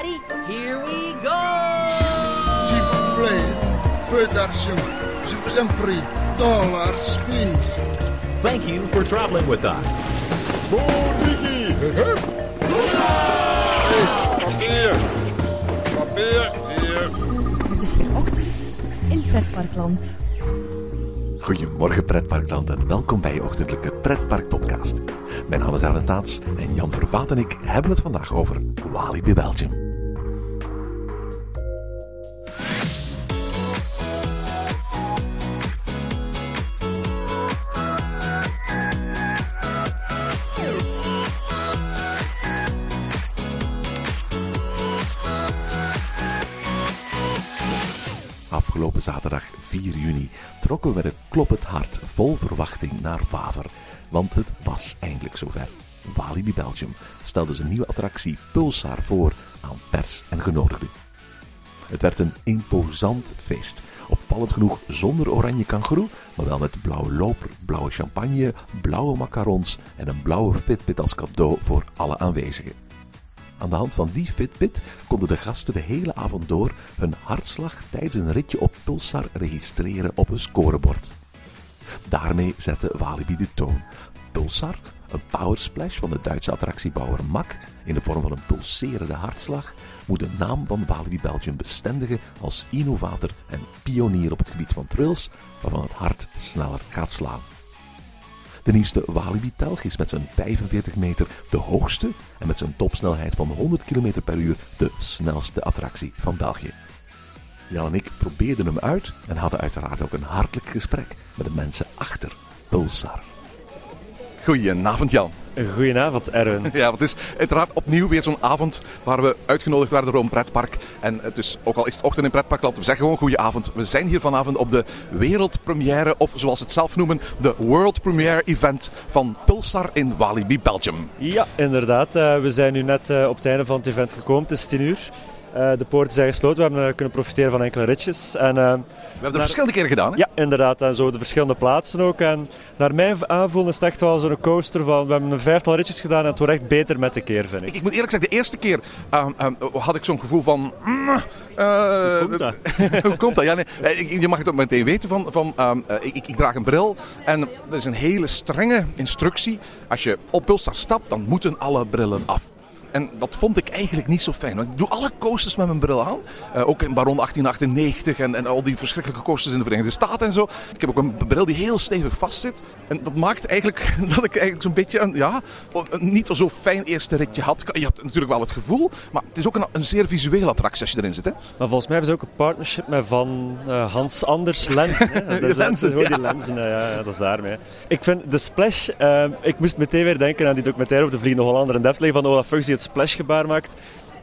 ready? Here we go! S'il vous plaît, peu d'argent. Je vous en prie, dollars, please. Thank you for traveling with us. Bon Vicky! Papier! Papier hier! Het is weer ochtend in Pretparkland. Goedemorgen Pretparkland en welkom bij je ochtendelijke Pretparkpodcast. Mijn naam is Arantza en Jan Vervaat en ik hebben het vandaag over Walibi Belgium. Afgelopen zaterdag 4 juni trokken we met een kloppend hart vol verwachting naar Waver. Want het was eindelijk zover. Walibi Belgium stelde zijn nieuwe attractie Pulsar voor aan pers en genodigden. Het werd een imposant feest. Opvallend genoeg zonder oranje kangoeroe, maar wel met blauwe loper, blauwe champagne, blauwe macarons en een blauwe Fitbit als cadeau voor alle aanwezigen. Aan de hand van die Fitbit konden de gasten de hele avond door hun hartslag tijdens een ritje op Pulsar registreren op een scorebord. Daarmee zette Walibi de toon. Pulsar, een powersplash van de Duitse attractiebouwer Mack in de vorm van een pulserende hartslag, moet de naam van Walibi Belgium bestendigen als innovator en pionier op het gebied van thrills, waarvan het hart sneller gaat slaan. De nieuwste Walibi-telg is met zijn 45 meter de hoogste en met zijn topsnelheid van 100 km per uur de snelste attractie van België. Jan en ik probeerden hem uit en hadden uiteraard ook een hartelijk gesprek met de mensen achter Pulsar. Goedenavond Jan. Goedenavond Erwin. Ja, het is uiteraard opnieuw weer zo'n avond waar we uitgenodigd werden door een pretpark. En dus, ook al is het ochtend in pretparkland, we zeggen gewoon goedenavond. We zijn hier vanavond op de wereldpremière, of zoals ze het zelf noemen, de World Premiere Event van Pulsar in Walibi Belgium. Ja, inderdaad. We zijn nu net op het einde van het event gekomen. Het is 10 uur. De poorten zijn gesloten, we hebben kunnen profiteren van enkele ritjes. En, we hebben het verschillende keren gedaan, hè? Ja, inderdaad. En zo de verschillende plaatsen ook. En naar mijn aanvoelen is het echt wel zo'n coaster van... We hebben een 5-tal ritjes gedaan en het wordt echt beter met de keer, vind ik. Ik moet eerlijk zeggen, de eerste keer had ik zo'n gevoel van... hoe komt dat? Hoe komt dat? Ja, nee, je mag het ook meteen weten ik draag een bril en er is een hele strenge instructie. Als je op Pulsar stapt, dan moeten alle brillen af. En dat vond ik eigenlijk niet zo fijn. Want ik doe alle coasters met mijn bril aan. Ook in Baron 1898 en al die verschrikkelijke coasters in de Verenigde Staten en zo. Ik heb ook een bril die heel stevig vastzit. En dat maakt eigenlijk dat ik eigenlijk zo'n beetje een niet zo fijn eerste ritje had. Je hebt natuurlijk wel het gevoel, maar het is ook een zeer visuele attractie als je erin zit. Hè? Maar volgens mij hebben ze ook een partnership met van Hans Anders lenzen. Hè? Dat is, lenzen, ja. Die lenzen, ja, dat is daarmee. Ik vind de splash, ik moest meteen weer denken aan die documentaire over de Vliegende Hollander en Defle van Olaf die het splashgebaar maakt.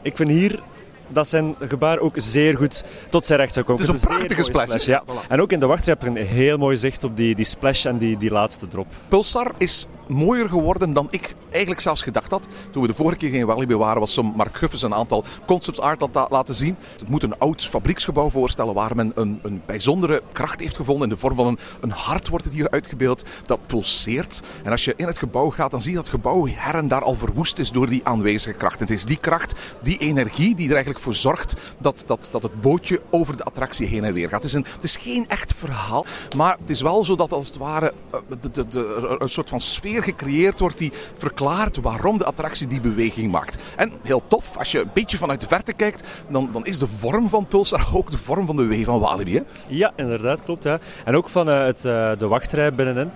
Ik vind hier dat zijn gebaar ook zeer goed tot zijn recht zou komen. Het is een prachtige splash. Ja. Voilà. En ook in de wachtrij heb je een heel mooi zicht op die splash en die laatste drop. Pulsar is mooier geworden dan ik eigenlijk zelfs gedacht had. Toen we de vorige keer in Walibi waren, was zo'n Mark Guffens een aantal concept art laten zien. Het moet een oud fabrieksgebouw voorstellen waar men een bijzondere kracht heeft gevonden. In de vorm van een hart wordt het hier uitgebeeld. Dat pulseert. En als je in het gebouw gaat, dan zie je dat het gebouw her en daar al verwoest is door die aanwezige kracht. En het is die kracht, die energie die er eigenlijk voor zorgt dat het bootje over de attractie heen en weer gaat. Het is geen echt verhaal, maar het is wel zo dat als het ware een soort van sfeer gecreëerd wordt die verklaart waarom de attractie die beweging maakt. En heel tof, als je een beetje vanuit de verte kijkt, dan is de vorm van Pulsar ook de vorm van de W van Walibi. Hè? Ja, inderdaad, klopt. Hè. En ook van de wachtrij binnenin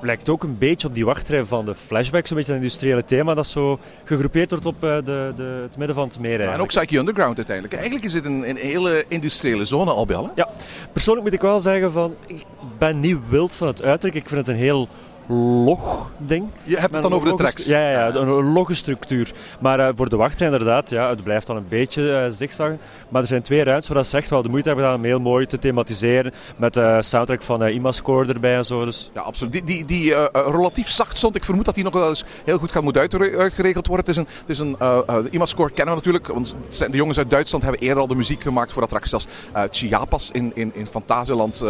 lijkt ook een beetje op die wachtrij van de Flashback, zo'n beetje een industriële thema dat zo gegroepeerd wordt op het midden van het meer. Ja, en ook Psyche Underground uiteindelijk. Eigenlijk is dit een hele industriële zone al bij al. Hè? Ja, persoonlijk moet ik wel zeggen van, ik ben niet wild van het uiterlijk. Ik vind het een heel log ding. Je hebt het dan over de tracks. Ja, een logge structuur. Maar voor de wachtrij inderdaad, ja, het blijft dan een beetje zigzaggen. Maar er zijn 2 ruimtes, zodat ze echt wel de moeite hebben gedaan om heel mooi te thematiseren. Met de soundtrack van IMAscore erbij en zo. Dus. Ja, absoluut. Die relatief zacht stond. Ik vermoed dat die nog wel eens heel goed moet uitgeregeld worden. De IMAscore kennen we natuurlijk. Want de jongens uit Duitsland hebben eerder al de muziek gemaakt voor attracties als Chiapas in Fantasieland,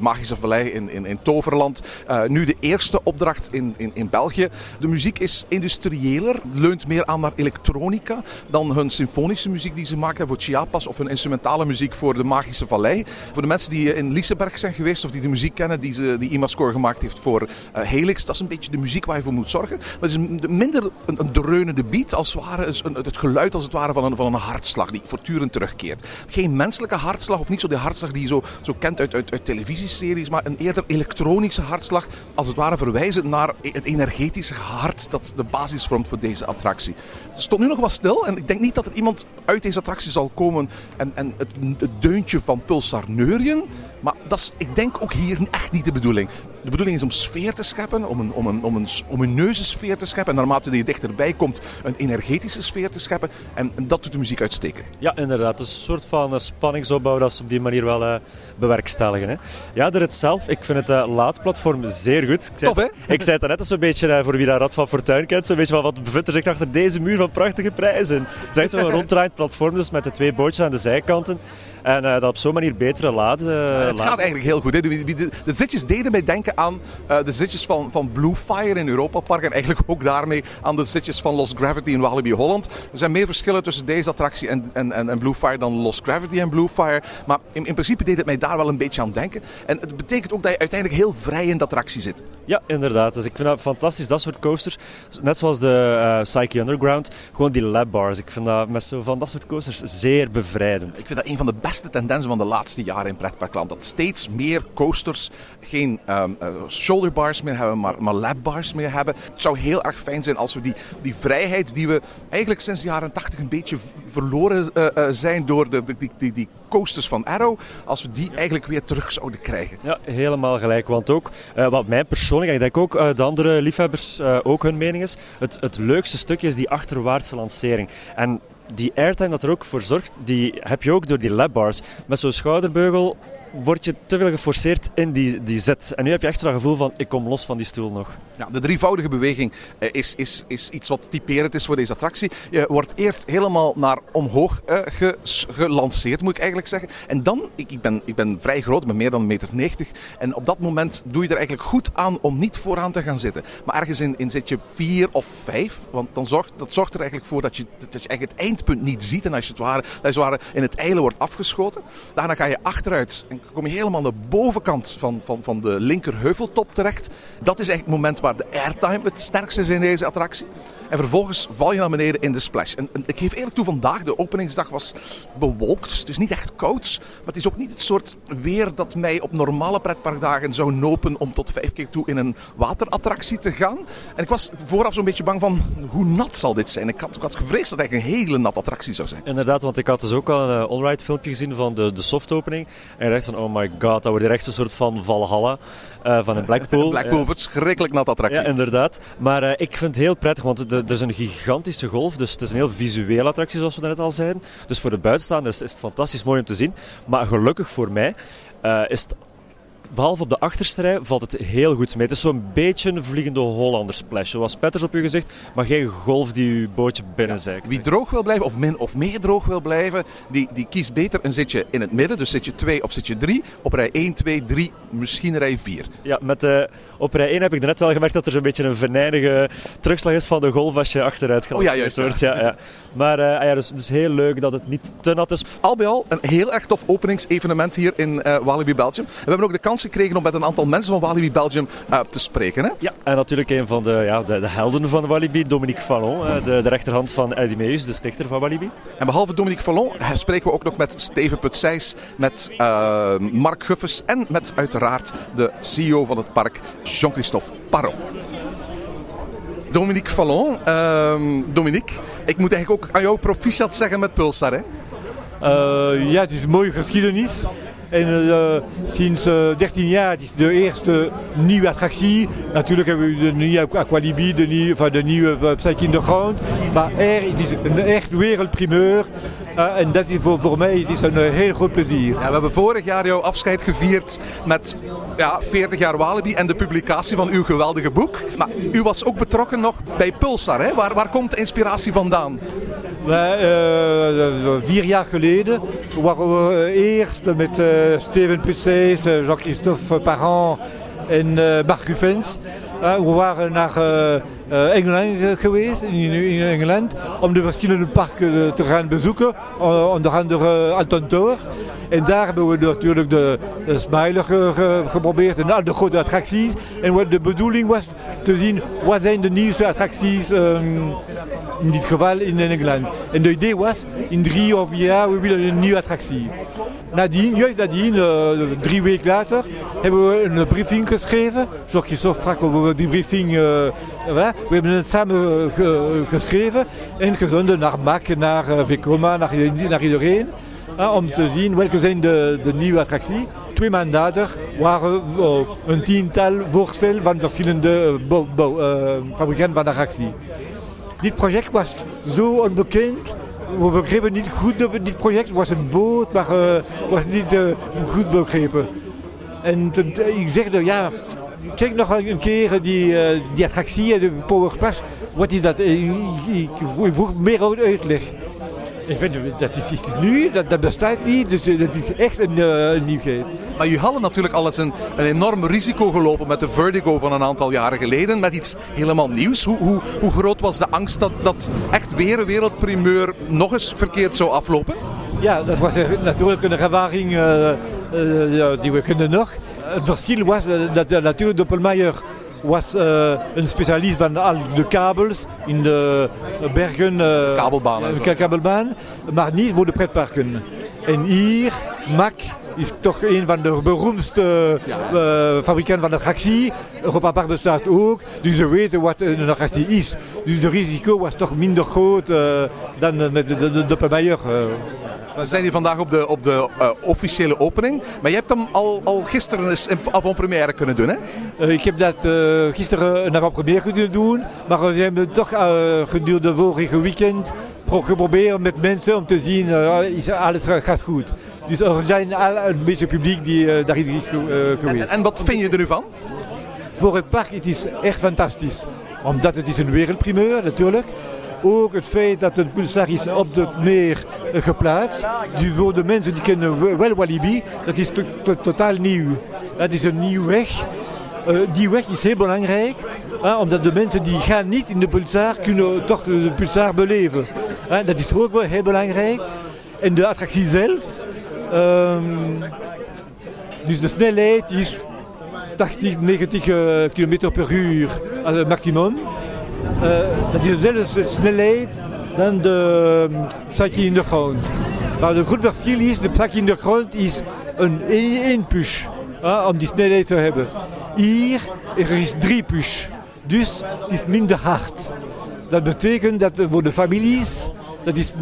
Magische Vallei in Toverland. Nu de eerste opdracht in België. De muziek is industriëler, leunt meer aan naar elektronica dan hun symfonische muziek die ze maakten voor Chiapas of hun instrumentale muziek voor de Magische Vallei. Voor de mensen die in Liseberg zijn geweest of die de muziek kennen die IMAscore gemaakt heeft voor Helix, dat is een beetje de muziek waar je voor moet zorgen. Maar het is minder een dreunende beat, als het ware, het geluid als het ware van een hartslag die voortdurend terugkeert. Geen menselijke hartslag of niet zo de hartslag die je zo kent uit televisieseries, maar een eerder elektronische hartslag, als het ware verwijzend naar het energetische hart dat de basis vormt voor deze attractie. Het stond nu nog wat stil en ik denk niet dat er iemand uit deze attractie zal komen en het deuntje van Pulsar neurien, maar dat is, ik denk, ook hier echt niet de bedoeling. De bedoeling is om sfeer te scheppen, om een neuzensfeer te scheppen en naarmate je dichterbij komt een energetische sfeer te scheppen en dat doet de muziek uitstekend. Ja, inderdaad. Dus een soort van spanningsopbouw dat ze op die manier wel bewerkstelligen. Hè. Ja, de rit zelf. Ik vind het laadplatform zeer goed. Tof, hè? Ik zei het net eens een beetje, voor wie daar Rad van Fortuin kent, zo'n beetje van wat bevindt er zich achter deze muur van prachtige prijzen. Het is echt zo'n ronddraaiend platform dus met de twee bootjes aan de zijkanten. En dat op zo'n manier betere laden. Het gaat eigenlijk heel goed. Hè? De zitjes deden mij denken aan de zitjes van Blue Fire in Europa Park. En eigenlijk ook daarmee aan de zitjes van Lost Gravity in Walibi Holland. Er zijn meer verschillen tussen deze attractie en Blue Fire dan Lost Gravity en Blue Fire. Maar in principe deed het mij daar wel een beetje aan denken. En het betekent ook dat je uiteindelijk heel vrij in de attractie zit. Ja, inderdaad. Dus ik vind dat fantastisch, dat soort coasters. Net zoals de Psyche Underground. Gewoon die lab bars. Ik vind dat met zo van dat soort coasters zeer bevrijdend. Ik vind dat een van de beste tendensen van de laatste jaren in pretparkland. Dat steeds meer coasters geen shoulder bars meer hebben, maar lap bars meer hebben. Het zou heel erg fijn zijn als we die vrijheid die we eigenlijk sinds de jaren 80 een beetje verloren zijn door die coasters van Arrow, als we die eigenlijk weer terug zouden krijgen. Ja, helemaal gelijk. Want ook, wat mij persoonlijk, en ik denk ook de andere liefhebbers ook hun mening is, het leukste stukje is die achterwaartse lancering. En die airtime dat er ook voor zorgt, die heb je ook door die lap bars. Met zo'n schouderbeugel word je te veel geforceerd in die zet. En nu heb je echt zo'n gevoel van, ik kom los van die stoel nog. Ja, de drievoudige beweging is iets wat typerend is voor deze attractie. Je wordt eerst helemaal naar omhoog gelanceerd, moet ik eigenlijk zeggen. En dan, ik ben vrij groot, ben meer dan 1,90 meter. En op dat moment doe je er eigenlijk goed aan om niet vooraan te gaan zitten. Maar ergens in zit je 4 of 5. Want dan zorgt er eigenlijk voor dat je eigenlijk het eindpunt niet ziet. En als je het ware in het ijle wordt afgeschoten. Daarna ga je achteruit en kom je helemaal aan de bovenkant van de linkerheuveltop terecht. Dat is eigenlijk het moment waar de airtime het sterkst is in deze attractie. En vervolgens val je naar beneden in de splash. En ik geef eerlijk toe, vandaag, de openingsdag was bewolkt. Dus niet echt koud. Maar het is ook niet het soort weer dat mij op normale pretparkdagen zou nopen om tot 5 keer toe in een waterattractie te gaan. En ik was vooraf zo'n beetje bang van, hoe nat zal dit zijn? Ik had gevreesd dat het eigenlijk een hele natte attractie zou zijn. Inderdaad, want ik had dus ook al een on-ride filmpje gezien van de softopening. En ik dacht van, oh my god, dat wordt echt een soort van Valhalla van een Blackpool. Blackpool, verschrikkelijk nat attractie. Ja, inderdaad. Maar ik vind het heel prettig, want er is een gigantische golf. Dus het is een heel visuele attractie, zoals we net al zeiden. Dus voor de buitenstaanders is het fantastisch mooi om te zien. Maar gelukkig voor mij is het, behalve op de achterste rij, valt het heel goed mee. Het is zo'n beetje een Vliegende Hollander splash. Zoals spetters op je gezicht, maar geen golf die je bootje binnenzeikt. Ja, wie droog wil blijven, of min of meer droog wil blijven, die kiest beter een zitje in het midden. Dus zit je 2 of zit je 3. Op rij 1, 2, 3, misschien rij 4. Ja, op rij 1 heb ik net wel gemerkt dat er zo'n beetje een venijnige terugslag is van de golf als je achteruit gaat. Oh ja, juist. Ja. Maar dus heel leuk dat het niet te nat is. Al bij al, een heel erg tof openingsevenement hier in Walibi Belgium. We hebben ook de kans gekregen om met een aantal mensen van Walibi Belgium te spreken. Hè? Ja, en natuurlijk een van de helden van Walibi, Dominique Fallon, de rechterhand van Eddy Meeus, de stichter van Walibi. En behalve Dominique Fallon spreken we ook nog met Steven Putzeys, met Mark Guffens en met uiteraard de CEO van het park, Jean-Christophe Parrault. Dominique Fallon, Dominique, ik moet eigenlijk ook aan jou proficiat zeggen met Pulsar, hè? Ja, het is een mooie geschiedenis. En sinds 13 jaar, het is de eerste nieuwe attractie. Natuurlijk hebben we de nieuwe Aqualibi, de nieuwe Psyche Underground. Maar het is een echt wereldprimeur. En dat is voor mij het is een heel groot plezier. Ja, we hebben vorig jaar jouw afscheid gevierd met 40 jaar Walibi en de publicatie van uw geweldige boek. Maar u was ook betrokken nog bij Pulsar, hè? Waar komt de inspiratie vandaan? 4 jaar geleden waren we eerst met Steven Putzeys, Jean-Christophe Parrault en Mark Guffens We waren naar Engeland geweest, in Engeland, om de verschillende parken te gaan bezoeken, onder andere Alton Tower. En daar hebben we natuurlijk de Smiler geprobeerd en al de grote attracties. En wat de bedoeling was te zien, wat zijn de nieuwste attracties in dit geval in Engeland. En de idee was, in 3 of 4 jaar we willen een nieuwe attractie. Nadien, juist nadien, 3 weken later, hebben we een briefing geschreven. Jean-Christophe sprak over die briefing. We hebben het samen geschreven en gezonden naar Mack, naar Vekoma, naar iedereen. Om te zien welke zijn de nieuwe attracties. 2 maanden later waren een 10-tal voorstellen van verschillende fabrikanten van attracties. Dit project was zo onbekend. We begrepen niet goed dit project. Het was een boot, maar het was niet goed begrepen. En ik zegde, ja, kijk nog een keer die attractie, de powerpas. Wat is dat? Ik vroeg meer uitleg. Ik vind dat is nu, dat bestaat niet, dus dat is echt een nieuwheid. Maar jullie hadden natuurlijk al eens een enorm risico gelopen met de Vertigo van een aantal jaren geleden, met iets helemaal nieuws. Hoe groot was de angst dat echt weer een wereldprimeur nog eens verkeerd zou aflopen? Ja, dat was natuurlijk een ervaring die we kunnen nog. Het verschil was dat natuurlijk Doppelmayr was een specialist van al de kabels in de bergen, kabelbaan, maar niet voor de pretparken. En hier, Mack is toch een van de beroemdste fabrikanten van attractie. Europa Park bestaat ook, dus ze weten wat een attractie is. Dus de risico was toch minder groot dan met de Doppelmayr. We zijn hier vandaag op de officiële opening, maar je hebt hem al gisteren een avant-première kunnen doen, hè? Ik heb dat gisteren een avant-première kunnen doen, maar we hebben toch gedurende het vorige weekend geprobeerd met mensen om te zien, alles gaat goed. Dus er zijn al een beetje publiek die daarin is geweest. En wat vind je er nu van? Voor het park het is echt fantastisch, omdat het is een wereldprimeur natuurlijk. Ook het feit dat een Pulsar is op het meer geplaatst. Dus voor de mensen die kennen wel Walibi, dat is totaal nieuw. Dat is een nieuwe weg. Die weg is heel belangrijk, omdat de mensen die gaan niet in de Pulsar kunnen toch de Pulsar beleven. Dat is ook wel heel belangrijk. En de attractie zelf, dus de snelheid is 80, 90 km/u maximum. Dat is dezelfde snelheid dan de Psyche Underground. Maar het groot verschil is, de Psyche Underground is één push om die snelheid te hebben. Hier er is 3 push, dus het is minder hard. Dat betekent dat voor de families, dat is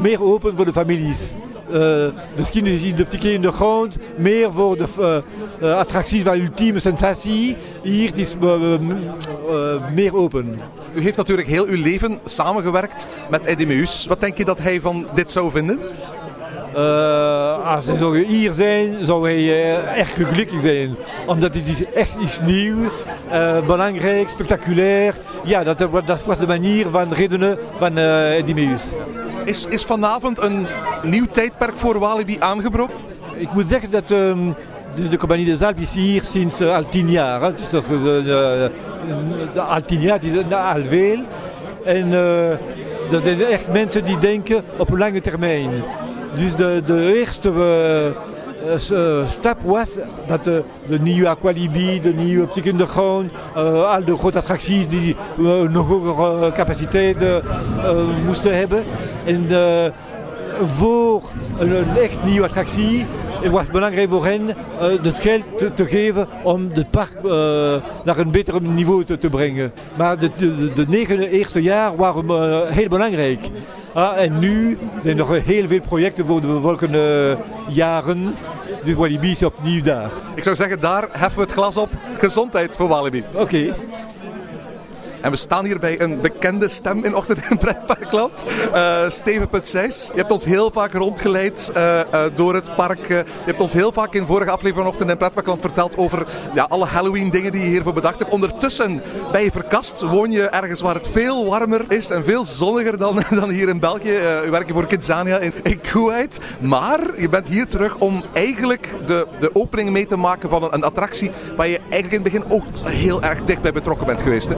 meer open voor de families. Misschien is de Psyche Underground meer voor de attracties van ultieme sensatie. Hier het is meer open. U heeft natuurlijk heel uw leven samengewerkt met Eddy Meeus. Wat denk je dat hij van dit zou vinden? Als hij hier zijn, zou hij echt gelukkig zijn. Omdat het is echt iets nieuws, belangrijk, spectaculair. Ja, dat was de manier van redenen van Eddy Meeus. Is vanavond een nieuw tijdperk voor Walibi aangebroken? Ik moet zeggen dat de Compagnie des Alpes is hier sinds al 10 jaar. Hè. Dus, al 10 jaar, het is al veel. En dat zijn echt mensen die denken op een lange termijn. Dus de eerste stap was dat de nieuwe Aqualibi, de nieuwe Psyche Underground, al de grote attracties die een hogere capaciteit moesten hebben. En voor een echt nieuwe attractie was het belangrijk voor hen het geld te geven om het park naar een beter niveau te brengen. Maar de 9 eerste jaar waren heel belangrijk. En nu zijn er nog heel veel projecten voor de volgende jaren. Dus Walibi is opnieuw daar. Ik zou zeggen, daar heffen we het glas op. Gezondheid voor Walibi. Oké. En we staan hier bij een bekende stem in Ochtend in Pretparkland. Steven Putzeys. Je hebt ons heel vaak rondgeleid door het park. Je hebt ons heel vaak in vorige aflevering van Ochtend in Pretparkland verteld over alle Halloween dingen die je hiervoor bedacht hebt. Ondertussen ben je verkast. Woon je ergens waar het veel warmer is en veel zonniger dan hier in België. Je werkt voor Kidzania in Kuwait. Maar je bent hier terug om eigenlijk de opening mee te maken van een attractie waar je eigenlijk in het begin ook heel erg dicht bij betrokken bent geweest, hè?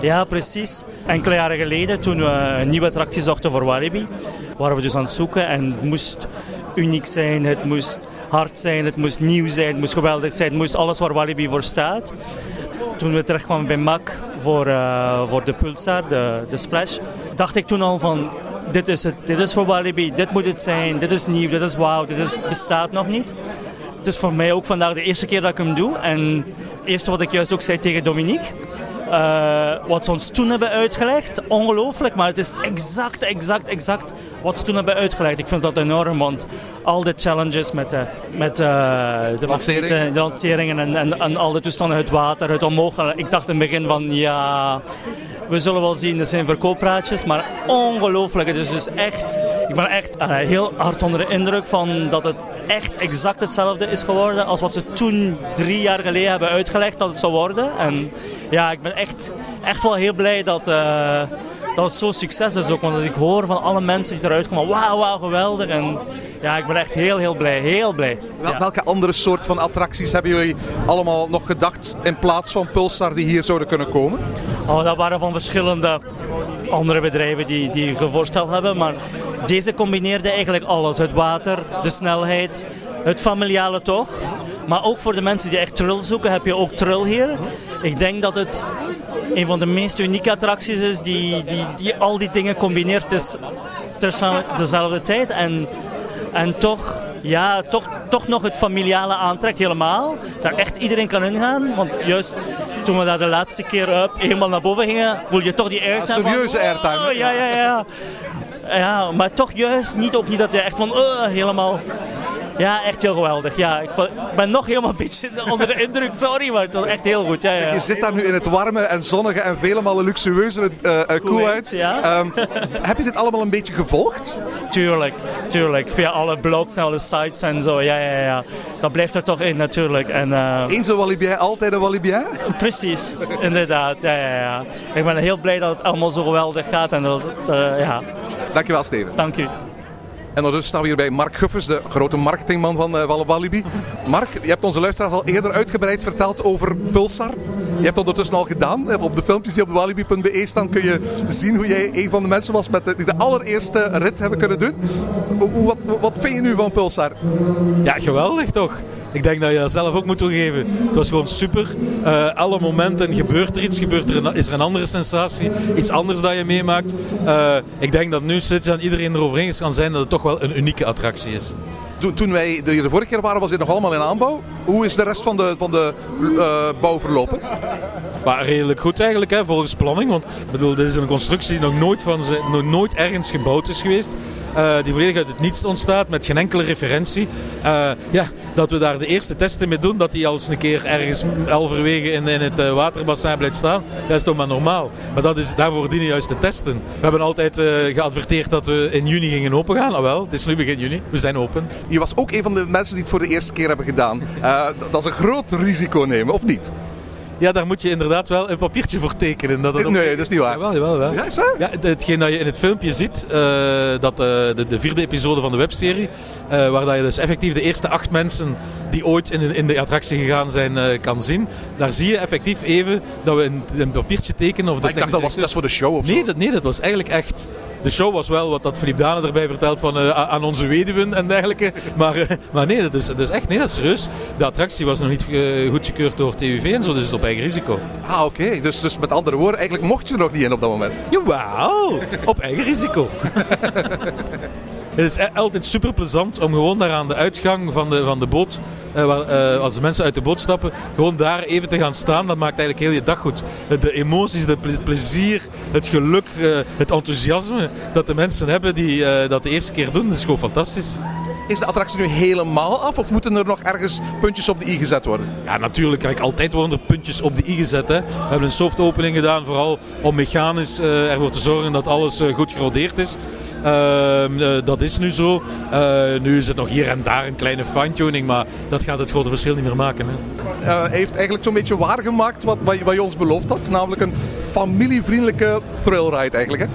Ja, precies. Enkele jaren geleden, toen we een nieuwe attractie zochten voor Walibi, waren we dus aan het zoeken en het moest uniek zijn, het moest hard zijn, het moest nieuw zijn, het moest geweldig zijn, het moest alles waar Walibi voor staat. Toen we terechtkwamen bij Mack voor de Pulsar, de Splash, dacht ik toen al van dit is het, dit is voor Walibi, dit moet het zijn, dit is nieuw, dit is wauw, bestaat nog niet. Het is voor mij ook vandaag de eerste keer dat ik hem doe en het eerste wat ik juist ook zei tegen Dominique, wat ze ons toen hebben uitgelegd, ongelooflijk, maar het is exact wat ze toen hebben uitgelegd. Ik vind dat enorm, want al de challenges met de lanceringen en al de toestanden uit water, uit omhoog. Ik dacht in het begin van we zullen wel zien, dat zijn verkooppraatjes, maar ongelooflijk. Dus echt, ik ben echt heel hard onder de indruk van dat het echt exact hetzelfde is geworden als wat ze toen 3 jaar geleden hebben uitgelegd dat het zou worden. En ja, ik ben echt wel heel blij dat het zo'n succes is ook. Want als ik hoor van alle mensen die eruit komen, wauw, geweldig. En ja, ik ben echt heel blij, heel blij. Ja. Welke andere soort van attracties hebben jullie allemaal nog gedacht in plaats van Pulsar die hier zouden kunnen komen? Oh, dat waren van verschillende andere bedrijven die voorstel hebben, maar deze combineerde eigenlijk alles. Het water, de snelheid, het familiale toch. Maar ook voor de mensen die echt thrill zoeken, heb je ook thrill hier. Ik denk dat het een van de meest unieke attracties is die al die dingen combineert. Het is dezelfde tijd en toch... Ja, toch nog het familiale aantrekt helemaal. Daar echt iedereen kan ingaan. Want juist toen we daar de laatste keer helemaal naar boven gingen, voel je toch die airtime. Een serieuze airtime. Ja, maar toch juist niet, ook niet dat je echt van helemaal... Ja, echt heel geweldig. Ja, ik ben nog helemaal een beetje onder de indruk, sorry, maar het was echt heel goed. Ja, ja. Zeg, je zit daar nu in het warme en zonnige en vele malen luxueuzere Kuwait. Ja. Heb je dit allemaal een beetje gevolgd? Tuurlijk. Via alle blogs en alle sites en zo, ja. Dat blijft er toch in, natuurlijk. Eens een Walibi, altijd een Walibi? Precies, inderdaad, ja. Ik ben heel blij dat het allemaal zo geweldig gaat. Dankjewel, Steven. Dank u. En ondertussen staan we hier bij Mark Guffens, de grote marketingman van Walibi. Mark, je hebt onze luisteraars al eerder uitgebreid verteld over Pulsar. Je hebt ondertussen al gedaan. Op de filmpjes die op walibi.be staan kun je zien hoe jij een van de mensen was die de allereerste rit hebben kunnen doen. Wat vind je nu van Pulsar? Ja, geweldig toch? Ik denk dat je dat zelf ook moet toegeven. Het was gewoon super. Alle momenten gebeurt er iets. Is er een andere sensatie. Iets anders dat je meemaakt. Ik denk dat nu sinds aan iedereen erover eens kan zijn dat het toch wel een unieke attractie is. Toen wij de vorige keer waren, was dit nog allemaal in aanbouw. Hoe is de rest van de bouw verlopen? Maar redelijk goed eigenlijk, hè, volgens planning. Want dit is een constructie die nog nooit ergens gebouwd is geweest. Die volledig uit het niets ontstaat, met geen enkele referentie. Dat we daar de eerste testen mee doen, dat die al eens een keer ergens halverwege in het waterbassin blijft staan, dat is toch maar normaal. Maar daarvoor dienen juist de testen. We hebben altijd geadverteerd dat we in juni gingen opengaan. Alhoewel, het is nu begin juni, we zijn open. Je was ook een van de mensen die het voor de eerste keer hebben gedaan. Dat is een groot risico nemen, of niet? Ja, daar moet je inderdaad wel een papiertje voor tekenen. Nee, dat is niet waar. Jawel. Ja, zo? Ja, hetgeen dat je in het filmpje ziet, de 4e episode van de webserie, waar dat je dus effectief de eerste 8 mensen die ooit in de attractie gegaan zijn, kan zien. Daar zie je effectief even dat we een papiertje tekenen. Of de ik dacht, dat is voor de show of zo? Nee, dat was eigenlijk echt... De show was wel wat dat Philippe Dane erbij vertelt van aan onze weduwen en dergelijke. Maar nee, dat is serieus. De attractie was nog niet goedgekeurd door TUV en zo, dus het op eigen risico. Ah, oké. Dus met andere woorden, eigenlijk mocht je er nog niet in op dat moment. Jawel, op eigen risico. Het is altijd super plezant om gewoon daar aan de uitgang van de boot, als de mensen uit de boot stappen, gewoon daar even te gaan staan. Dat maakt eigenlijk heel je dag goed. De emoties, het plezier, het geluk, het enthousiasme dat de mensen hebben die dat de eerste keer doen, dat is gewoon fantastisch. Is de attractie nu helemaal af of moeten er nog ergens puntjes op de i gezet worden? Ja, natuurlijk. Kijk, altijd worden er puntjes op de i gezet. Hè. We hebben een soft opening gedaan, vooral om mechanisch ervoor te zorgen dat alles goed gerodeerd is. Dat is nu zo. Nu is het nog hier en daar een kleine fine-tuning, maar dat gaat het grote verschil niet meer maken. Hè. Heeft eigenlijk zo'n beetje waargemaakt wat je ons beloofd had, namelijk een familievriendelijke thrillride eigenlijk, hè?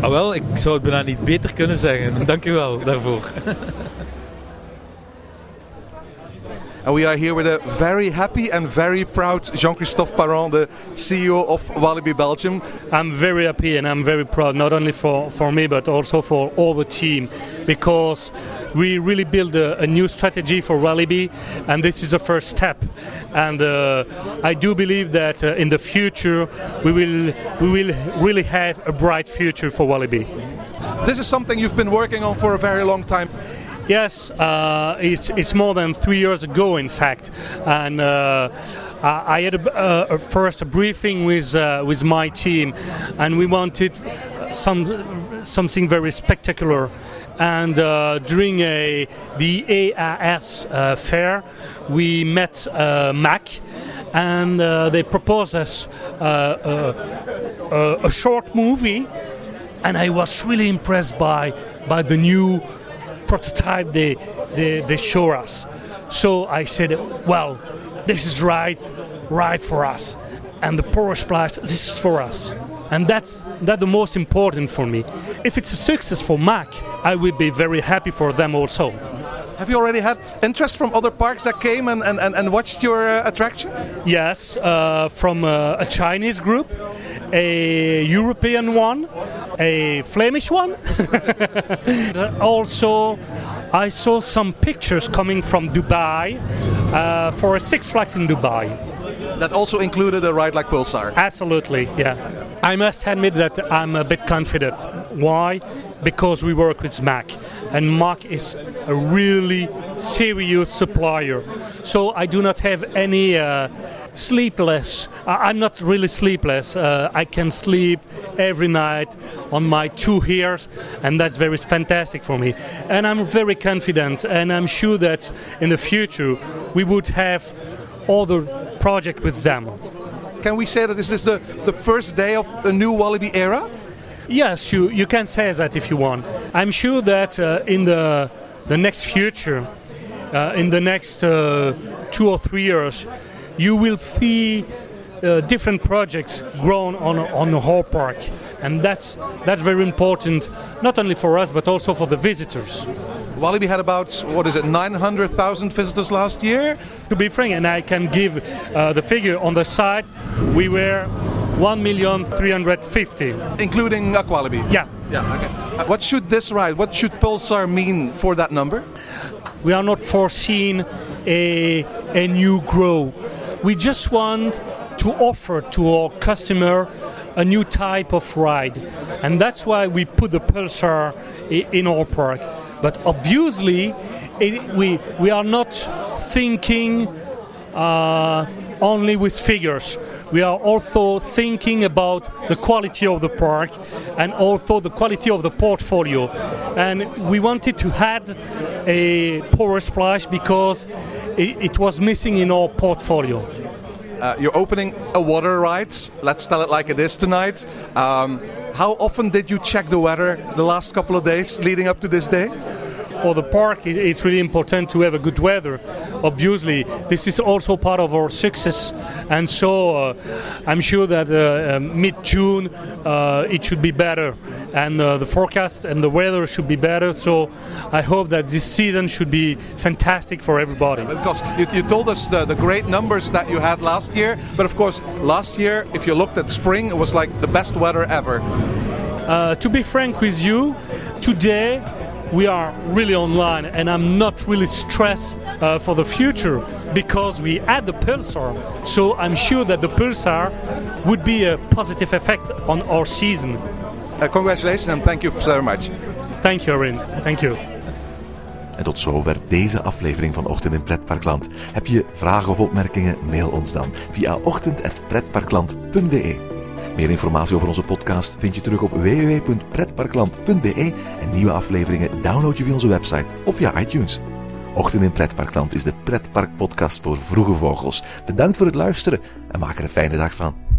Ah wel, ik zou het bijna niet beter kunnen zeggen. Dank u wel daarvoor. And we are here with a very happy and very proud Jean-Christophe Parrault, the CEO of Walibi Belgium. I'm very happy and I'm very proud, not only for me, but also for all the team, because we really build a new strategy for Walibi, and this is the first step. And I do believe that in the future we will really have a bright future for Walibi. This is something you've been working on for a very long time. Yes, it's more than 3 years ago, in fact, and I had a first briefing with my team, and we wanted something very spectacular. And during the AIS fair, we met Mack, and they proposed us a short movie, and I was really impressed by the new prototype they showed us. So I said, well, this is right for us. And the Power Splash, this is for us. And that's the most important for me. If it's a success for Mack, I will be very happy for them also. Have you already had interest from other parks that came and watched your attraction? Yes, from a Chinese group, a European one, a Flemish one. Also, I saw some pictures coming from Dubai for a Six Flags in Dubai. That also included a ride like Pulsar? Absolutely, yeah. I must admit that I'm a bit confident. Why? Because we work with Mack, and Mack is a really serious supplier. So I do not have any sleepless. I'm not really sleepless. I can sleep every night on my 2 ears, and that's very fantastic for me. And I'm very confident, and I'm sure that in the future we would have other project with them. Can we say that this is the first day of a new Walibi era? Yes, you can say that if you want. I'm sure that in the next future, in the next 2 or 3 years, you will see different projects grown on the whole park, and that's very important, not only for us but also for the visitors. Walibi had about, 900,000 visitors last year? To be frank, and I can give the figure on the site, we were 1,350,000. Including Aqualibi? Yeah. Yeah, okay. What should this ride, what should Pulsar mean for that number? We are not foreseeing a new growth. We just want to offer to our customer a new type of ride. And that's why we put the Pulsar in our park. But obviously, we are not thinking only with figures. We are also thinking about the quality of the park and also the quality of the portfolio. And we wanted to add a Power Splash because it was missing in our portfolio. You're opening a water ride. Let's tell it like it is tonight. How often did you check the weather the last couple of days leading up to this day? For the park, it's really important to have a good weather. Obviously, this is also part of our success, and so I'm sure that mid-June it should be better, and the forecast and the weather should be better. So I hope that this season should be fantastic for everybody. Because you told us the great numbers that you had last year, but of course, last year, if you looked at spring, it was like the best weather ever. To be frank with you, today, we are really online, and I'm not really stressed for the future because we add the Pulsar. So I'm sure that the Pulsar would be a positive effect on our season. Congratulations and thank you so much. Thank you, Erwin. Thank you. En tot zover deze aflevering van Ochtend in Pretparkland. Heb je vragen of opmerkingen? Mail ons dan via ochtend@pretparkland.be. Meer informatie over onze podcast vind je terug op www.pretparkland.be en nieuwe afleveringen download je via onze website of via iTunes. Ochtend in Pretparkland is de Pretparkpodcast voor vroege vogels. Bedankt voor het luisteren en maak er een fijne dag van.